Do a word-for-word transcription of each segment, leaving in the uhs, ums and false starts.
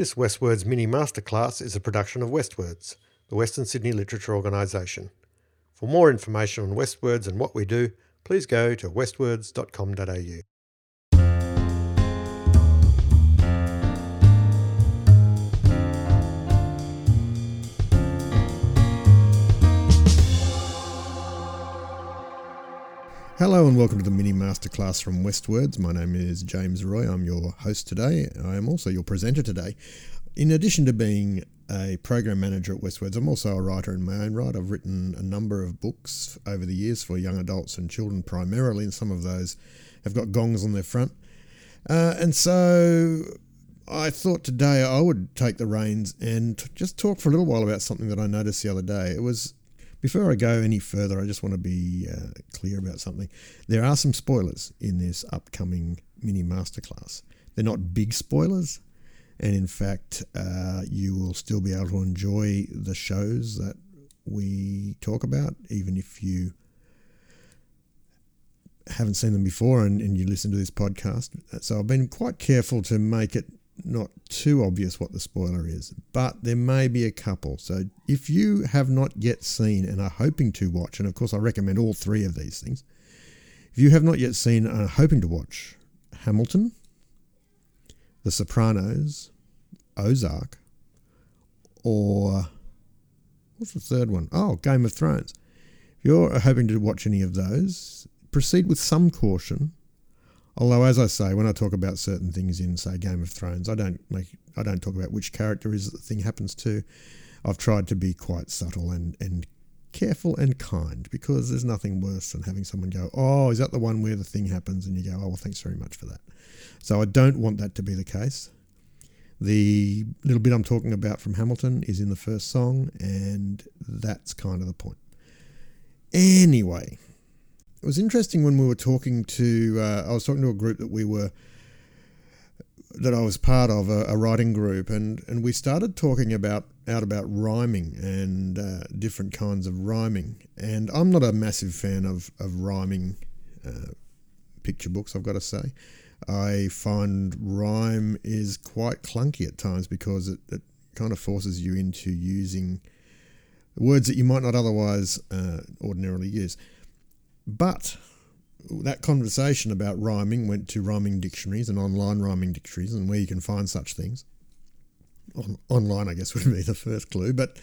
This WestWords mini masterclass is a production of WestWords, the Western Sydney Literature Organisation. For more information on WestWords and what we do, please go to westwords dot com dot a u. Hello and welcome to the mini masterclass from WestWords. My name is James Roy. I'm your host today. I am also your presenter today. In addition to being a program manager at WestWords, I'm also a writer in my own right. I've written a number of books over the years for young adults and children primarily, and some of those have got gongs on their front. Uh, and so I thought today I would take the reins and t- just talk for a little while about something that I noticed the other day. It was... Before I go any further, I just want to be uh, clear about something. There are some spoilers in this upcoming mini masterclass. They're not big spoilers, and in fact, uh, you will still be able to enjoy the shows that we talk about, even if you haven't seen them before and, and you listen to this podcast. So I've been quite careful to make it not too obvious what the spoiler is, but there may be a couple. So if you have not yet seen and are hoping to watch, and of course I recommend all three of these things, if you have not yet seen and are hoping to watch Hamilton, The Sopranos, Ozark, or what's the third one? Oh, Game of Thrones. If you're hoping to watch any of those, proceed with some caution. Although, as I say, when I talk about certain things in, say, Game of Thrones, I don't make, I don't talk about which character is that the thing happens to. I've tried to be quite subtle and, and careful and kind, because there's nothing worse than having someone go, oh, is that the one where the thing happens? And you go, oh, well, thanks very much for that. So I don't want that to be the case. The little bit I'm talking about from Hamilton is in the first song, and that's kind of the point. Anyway... It was interesting when we were talking to, uh, I was talking to a group that we were, that I was part of, a, a writing group, and, and we started talking about, out about rhyming and uh, different kinds of rhyming. And I'm not a massive fan of, of rhyming uh, picture books, I've got to say. I find rhyme is quite clunky at times, because it, it kind of forces you into using words that you might not otherwise uh, ordinarily use. But that conversation about rhyming went to rhyming dictionaries and online rhyming dictionaries and where you can find such things. On, online, I guess, would be the first clue. But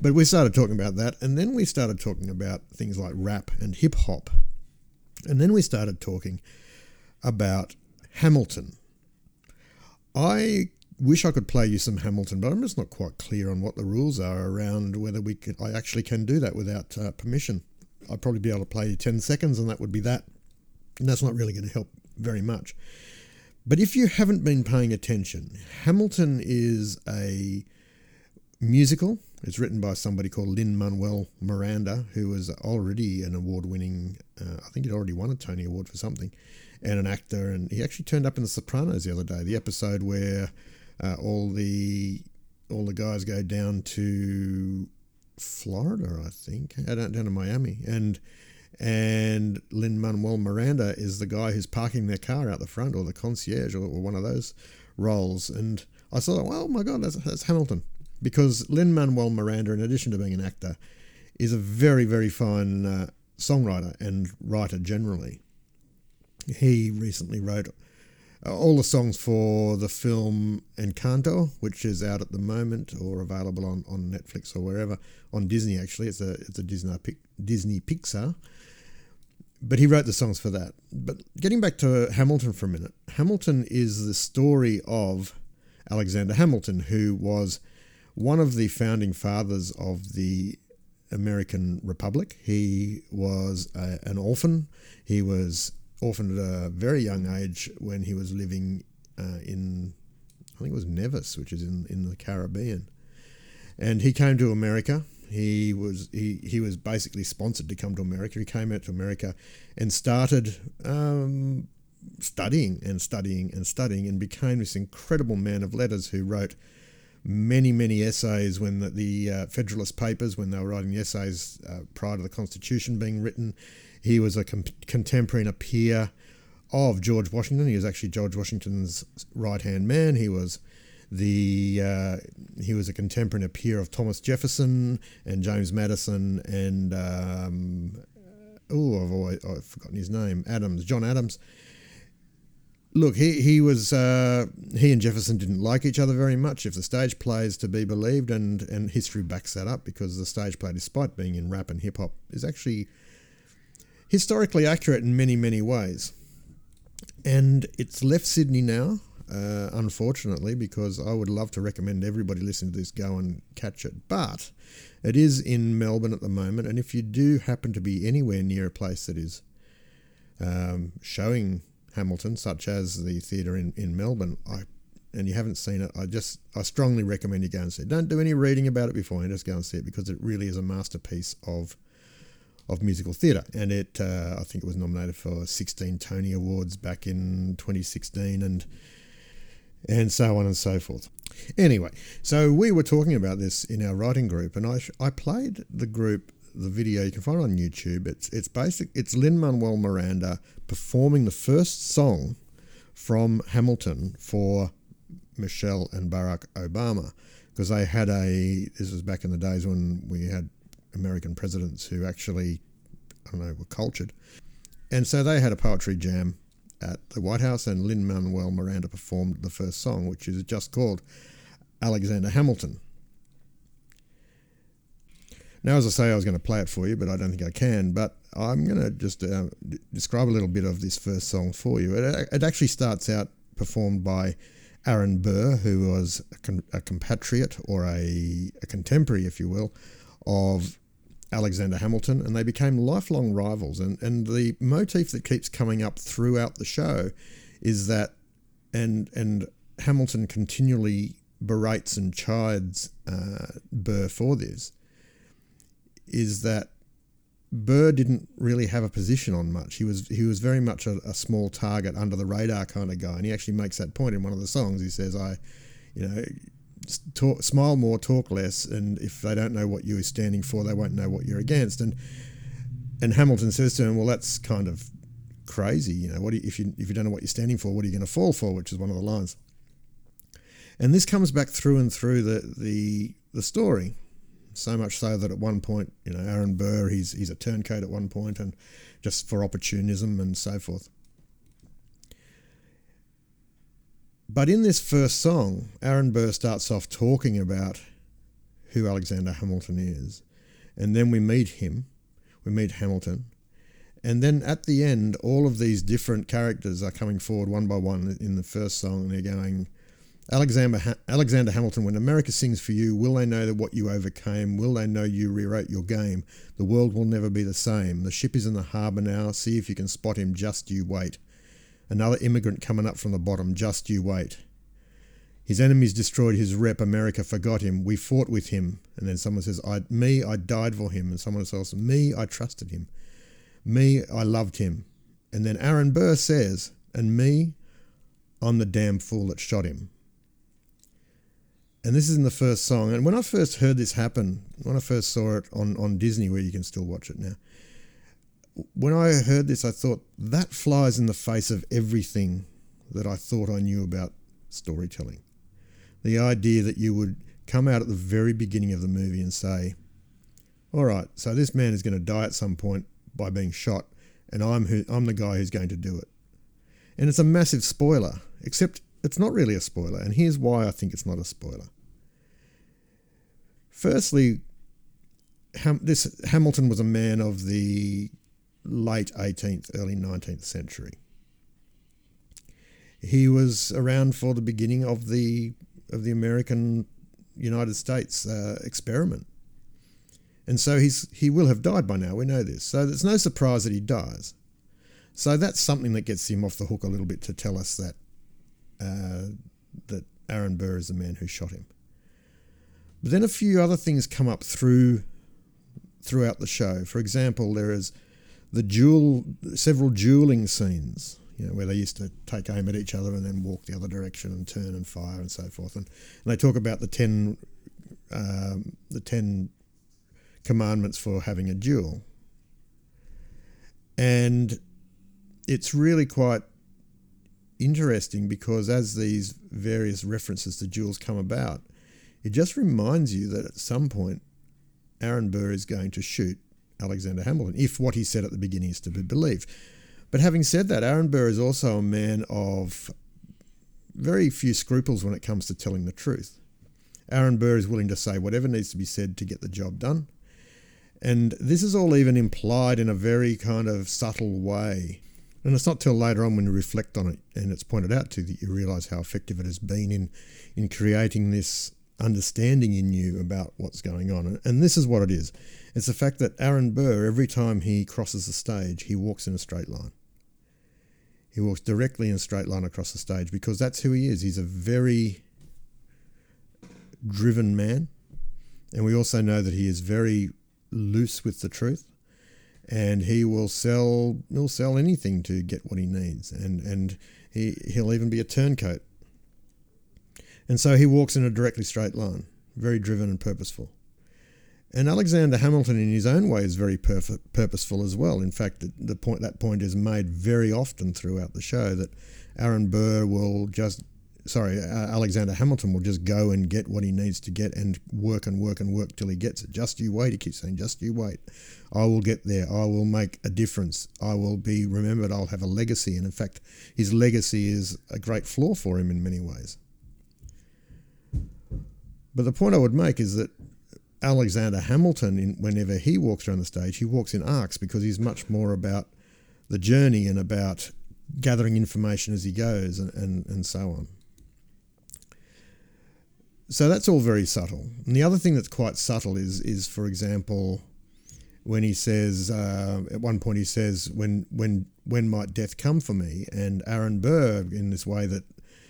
but we started talking about that, and then we started talking about things like rap and hip-hop. And then we started talking about Hamilton. I wish I could play you some Hamilton, but I'm just not quite clear on what the rules are around whether we can, I actually can do that without uh, permission. I'd probably be able to play ten seconds and that would be that. And that's not really going to help very much. But if you haven't been paying attention, Hamilton is a musical. It's written by somebody called Lin-Manuel Miranda, who was already an award-winning, uh, I think he'd already won a Tony Award for something, and an actor. And he actually turned up in The Sopranos the other day, the episode where uh, all the all the guys go down to... Florida, I think, down to Miami, and and Lin-Manuel Miranda is the guy who's parking their car out the front, or the concierge, or, or one of those roles. And I thought, well, my God, that's, that's Hamilton, because Lin-Manuel Miranda, in addition to being an actor, is a very, very fine uh, songwriter and writer generally. He recently wrote all the songs for the film Encanto, which is out at the moment or available on, on Netflix or wherever, on Disney actually. It's a it's a Disney Disney Pixar. But he wrote the songs for that. But getting back to Hamilton for a minute, Hamilton is the story of Alexander Hamilton, who was one of the founding fathers of the American Republic. He was a, an orphan. He was... orphaned at a very young age when he was living uh, in, I think it was Nevis, which is in, in the Caribbean. And he came to America. He was he, he was basically sponsored to come to America. He came out to America and started um, studying and studying and studying and became this incredible man of letters who wrote many, many essays when the, the uh, Federalist Papers, when they were writing the essays uh, prior to the Constitution being written. He was a com- contemporary and a peer of George Washington. He was actually George Washington's right-hand man. He was The uh, he was a contemporary peer of Thomas Jefferson and James Madison and um, oh, I've always oh, I've forgotten his name. Adams, John Adams. Look, he he was uh, he and Jefferson didn't like each other very much, if the stage play is to be believed, and and history backs that up because the stage play, despite being in rap and hip hop, is actually historically accurate in many many ways. And it's left Sydney now, uh, unfortunately, because I would love to recommend everybody listening to this go and catch it, but it is in Melbourne at the moment, and if you do happen to be anywhere near a place that is um, showing Hamilton, such as the theatre in, in Melbourne, I and you haven't seen it, I just I strongly recommend you go and see it. Don't do any reading about it beforehand, just go and see it, because it really is a masterpiece of of musical theatre. And it uh, I think it was nominated for sixteen Tony Awards back in twenty sixteen and and so on and so forth. Anyway, so we were talking about this in our writing group, and I sh- I played the group the video. You can find it on YouTube. It's it's basic. It's Lin-Manuel Miranda performing the first song from Hamilton for Michelle and Barack Obama, because they had a, this was back in the days when we had American presidents who actually, I don't know, were cultured. And so they had a poetry jam at the White House, and Lin-Manuel Miranda performed the first song, which is just called Alexander Hamilton. Now, as I say, I was going to play it for you, but I don't think I can. But I'm going to just uh, d- describe a little bit of this first song for you. It, it actually starts out performed by Aaron Burr, who was a, con- a compatriot or a, a contemporary, if you will, of Alexander Hamilton, and they became lifelong rivals. And, and the motif that keeps coming up throughout the show is that, and and Hamilton continually berates and chides uh, Burr for this, is that Burr didn't really have a position on much. He was he was very much a, a small target, under the radar kind of guy, and he actually makes that point in one of the songs. He says, I, you know, talk, smile more, talk less, and if they don't know what you're standing for, they won't know what you're against. And and Hamilton says to him, well, that's kind of crazy. You know, what do you, if you if you don't know what you're standing for, what are you going to fall for? Which is one of the lines. And this comes back through and through the the the story. So much so that at one point, you know, Aaron Burr, he's he's a turncoat at one point, and just for opportunism and so forth. But in this first song, Aaron Burr starts off talking about who Alexander Hamilton is, and then we meet him, we meet Hamilton, and then at the end, all of these different characters are coming forward one by one in the first song, and they're going, Alexander ha- Alexander Hamilton, when America sings for you, will they know that what you overcame? Will they know you rewrote your game? The world will never be the same. The ship is in the harbour now. See if you can spot him. Just you wait. Another immigrant coming up from the bottom. Just you wait. His enemies destroyed his rep. America forgot him. We fought with him. And then someone says, I, me, I died for him. And someone else, me, I trusted him. Me, I loved him. And then Aaron Burr says, and me, I'm the damn fool that shot him. And this is in the first song. And when I first heard this happen, when I first saw it on, on Disney, where you can still watch it now, when I heard this, I thought, that flies in the face of everything that I thought I knew about storytelling. The idea that you would come out at the very beginning of the movie and say, all right, so this man is going to die at some point by being shot, and I'm who, I'm the guy who's going to do it. And it's a massive spoiler, except it's not really a spoiler, and here's why I think it's not a spoiler. Firstly, Ham- this Hamilton was a man of the late eighteenth, early nineteenth century. He was around for the beginning of the of the American United States uh, experiment, and so he's he will have died by now. We know this, so it's no surprise that he dies. So that's something that gets him off the hook a little bit, to tell us that uh, that Aaron Burr is the man who shot him. But then a few other things come up through throughout the show. For example, there is the duel, several dueling scenes, you know, where they used to take aim at each other and then walk the other direction and turn and fire and so forth. And, and they talk about the ten, um, the ten commandments for having a duel. And it's really quite interesting because as these various references to Jules come about, it just reminds you that at some point Aaron Burr is going to shoot Alexander Hamilton, if what he said at the beginning is to be believed. But having said that, Aaron Burr is also a man of very few scruples when it comes to telling the truth. Aaron Burr is willing to say whatever needs to be said to get the job done. And this is all even implied in a very kind of subtle way. And it's not till later on when you reflect on it and it's pointed out to you that you realise how effective it has been in, in creating this understanding in you about what's going on. And this is what it is. It's the fact that Aaron Burr, every time he crosses the stage, he walks in a straight line. He walks directly in a straight line across the stage because that's who he is. He's a very driven man. And we also know that he is very loose with the truth, and he will sell he'll sell anything to get what he needs, and and he he'll even be a turncoat. And so he walks in a directly straight line, very driven and purposeful. And Alexander Hamilton in his own way is very perf- purposeful as well. In fact, the, the point that point is made very often throughout the show that Aaron Burr will just sorry Alexander Hamilton will just go and get what he needs to get and work and work and work till he gets it. Just you wait, he keeps saying, just you wait. I will get there. I will make a difference. I will be remembered. I'll have a legacy. And in fact, his legacy is a great flaw for him in many ways. But the point I would make is that Alexander Hamilton, in, whenever he walks around the stage, he walks in arcs because he's much more about the journey and about gathering information as he goes and, and, and so on. So that's all very subtle. And the other thing that's quite subtle is, is for example, when he says, uh, at one point he says, when when when might death come for me? And Aaron Burr, in this way that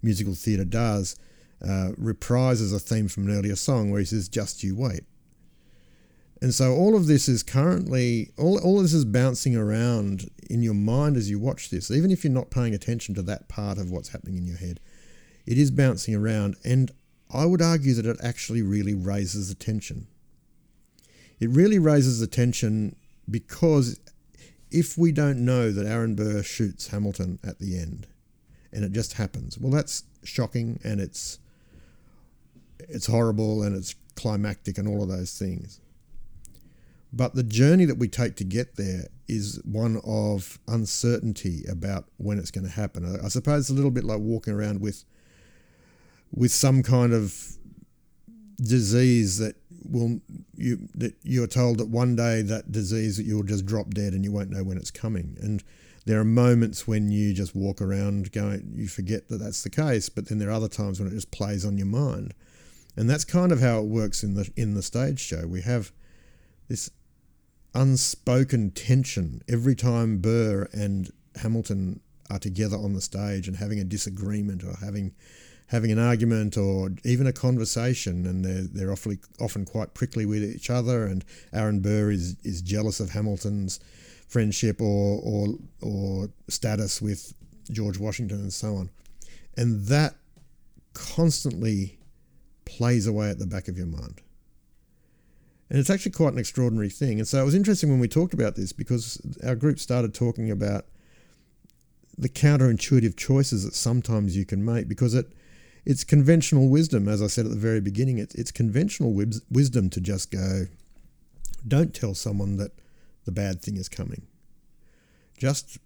musical theatre does, uh, reprises a theme from an earlier song where he says, just you wait. And so all of this is currently, all, all of this is bouncing around in your mind as you watch this, even if you're not paying attention to that part of what's happening in your head. It is bouncing around, and I would argue that it actually really raises the tension. It really raises the tension because if we don't know that Aaron Burr shoots Hamilton at the end and it just happens, well, that's shocking and it's it's horrible and it's climactic and all of those things. But the journey that we take to get there is one of uncertainty about when it's going to happen. I suppose it's a little bit like walking around with with some kind of disease that will you that you're told that one day that disease that you'll just drop dead and you won't know when it's coming. And there are moments when you just walk around going, you forget that that's the case, but then there are other times when it just plays on your mind. And that's kind of how it works in the in the stage show. We have this unspoken tension every time Burr and Hamilton are together on the stage and having a disagreement or having having an argument or even a conversation, and they're, they're awfully, often quite prickly with each other, and Aaron Burr is, is jealous of Hamilton's friendship or, or, or status with George Washington and so on. And that constantly plays away at the back of your mind. And it's actually quite an extraordinary thing. And so it was interesting when we talked about this because our group started talking about the counterintuitive choices that sometimes you can make because it It's conventional wisdom, as I said at the very beginning. It's, it's conventional wib- wisdom to just go, don't tell someone that the bad thing is coming. Just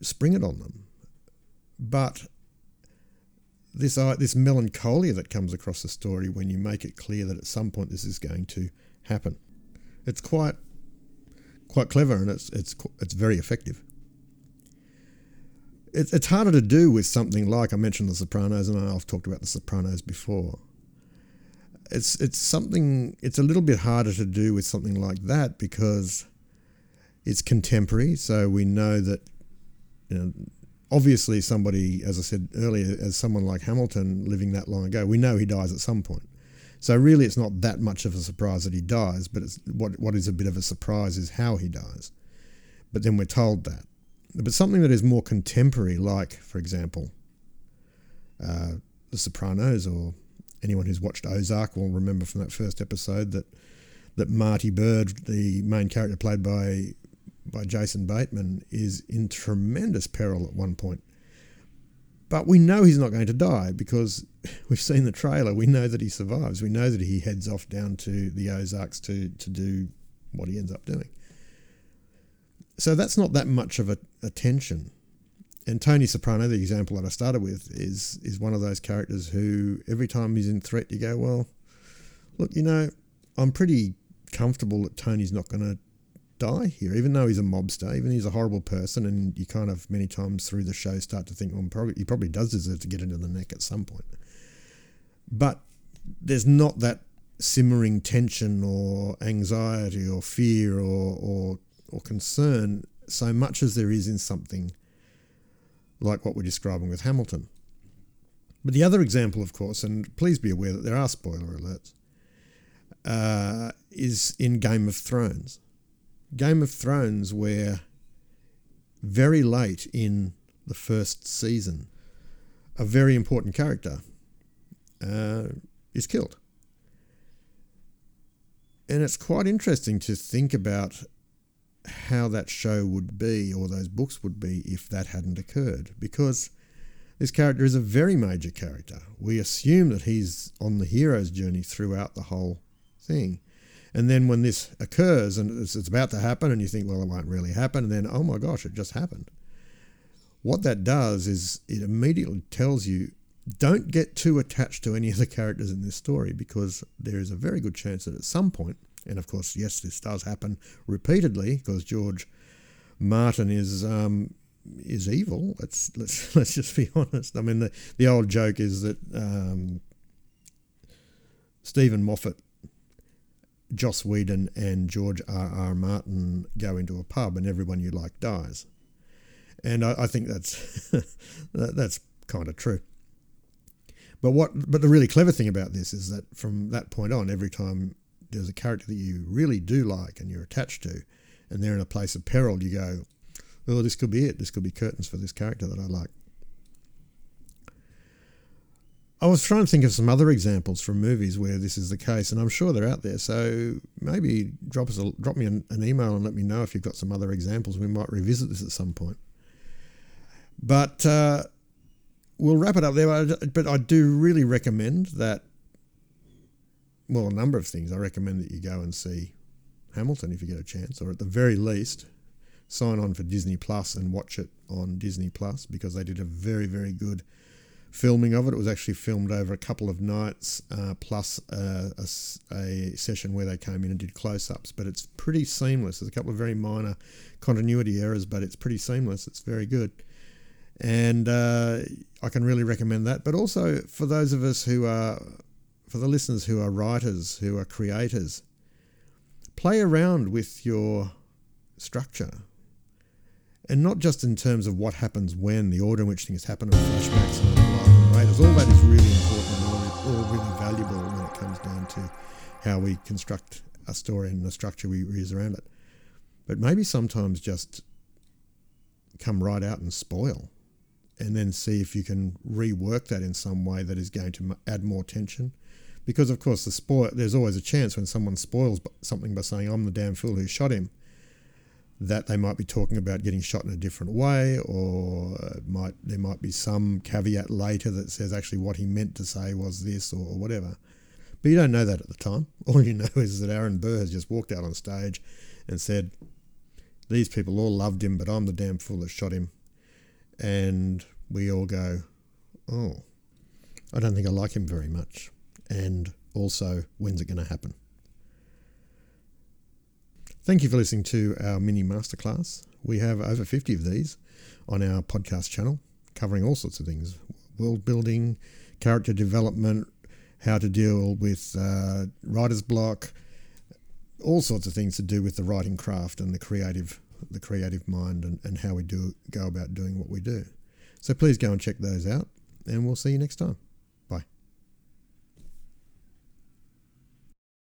spring it on them. But this uh, this melancholia that comes across the story when you make it clear that at some point this is going to happen, it's quite quite clever and it's it's it's very effective. It's harder to do with something like I mentioned The Sopranos, and I've talked about The Sopranos before. It's it's something, it's a little bit harder to do with something like that because it's contemporary. So we know that, you know, obviously somebody, as I said earlier, as someone like Hamilton living that long ago, we know he dies at some point. So really it's not that much of a surprise that he dies, but it's what what is a bit of a surprise is how he dies. But then we're told that. But something that is more contemporary, like, for example, uh, The Sopranos, or anyone who's watched Ozark will remember from that first episode that that Marty Byrd, the main character played by by Jason Bateman, is in tremendous peril at one point But we know he's not going to die because we've seen the trailer. We know that he survives. We know that he heads off down to the Ozarks to, to do what he ends up doing. So that's not that much of a, a tension. And Tony Soprano, the example that I started with, is is one of those characters who every time he's in threat, you go, well, look, you know, I'm pretty comfortable that Tony's not going to die here, even though he's a mobster, even though he's a horrible person, and you kind of many times through the show start to think, well, probably, he probably does deserve to get into the neck at some point. But there's not that simmering tension or anxiety or fear or or, or concern so much as there is in something like what we're describing with Hamilton. But the other example, of course, and please be aware that there are spoiler alerts, uh, is in Game of Thrones. Game of Thrones, where very late in the first season, a very important character uh, is killed. And it's quite interesting to think about how that show would be, or those books would be, if that hadn't occurred, because this character is a very major character. We assume that he's on the hero's journey throughout the whole thing. And then when this occurs and it's, it's about to happen and you think, well, it won't really happen, and then, oh my gosh, it just happened. What that does is it immediately tells you, don't get too attached to any of the characters in this story, because there is a very good chance that at some point, and of course, yes, this does happen repeatedly, because George Martin is um, is evil. Let's let's let's just be honest. I mean, the, the old joke is that um, Stephen Moffat, Joss Whedon and George R R. Martin go into a pub and everyone you like dies. And I, I think that's that, that's kind of true. But what? But the really clever thing about this is that from that point on, every time there's a character that you really do like and you're attached to, and they're in a place of peril, you go, oh, this could be it. This could be curtains for this character that I like. I was trying to think of some other examples from movies where this is the case, and I'm sure they're out there. So maybe drop us a, drop me an, an email and let me know if you've got some other examples. We might revisit this at some point. But uh, we'll wrap it up there. But I do really recommend that, well, a number of things. I recommend that you go and see Hamilton if you get a chance, or at the very least, sign on for Disney Plus and watch it on Disney Plus, because they did a very, very good filming of it. It was actually filmed over a couple of nights, uh, plus uh, a, a session where they came in and did close-ups. But it's pretty seamless. There's a couple of very minor continuity errors, but it's pretty seamless. It's very good. And uh, I can really recommend that. But also for those of us who are, for the listeners who are writers, who are creators, play around with your structure. And not just in terms of what happens when, the order in which things happen, and flashbacks and life and raiders. All that is really important and all, all really valuable when it comes down to how we construct a story and the structure we use around it. But maybe sometimes just come right out and spoil, and then see if you can rework that in some way that is going to add more tension. Because, of course, the spoil, there's always a chance when someone spoils something by saying, I'm the damn fool who shot him, that they might be talking about getting shot in a different way, or might there might be some caveat later that says actually what he meant to say was this or whatever. But you don't know that at the time. All you know is that Aaron Burr has just walked out on stage and said, these people all loved him, but I'm the damn fool that shot him. And we all go, oh, I don't think I like him very much. And also, when's it going to happen? Thank you for listening to our mini masterclass. We have over fifty of these on our podcast channel, covering all sorts of things, world building, character development, how to deal with uh, writer's block, all sorts of things to do with the writing craft and the creative the creative mind and, and how we do go about doing what we do. So please go and check those out, and we'll see you next time.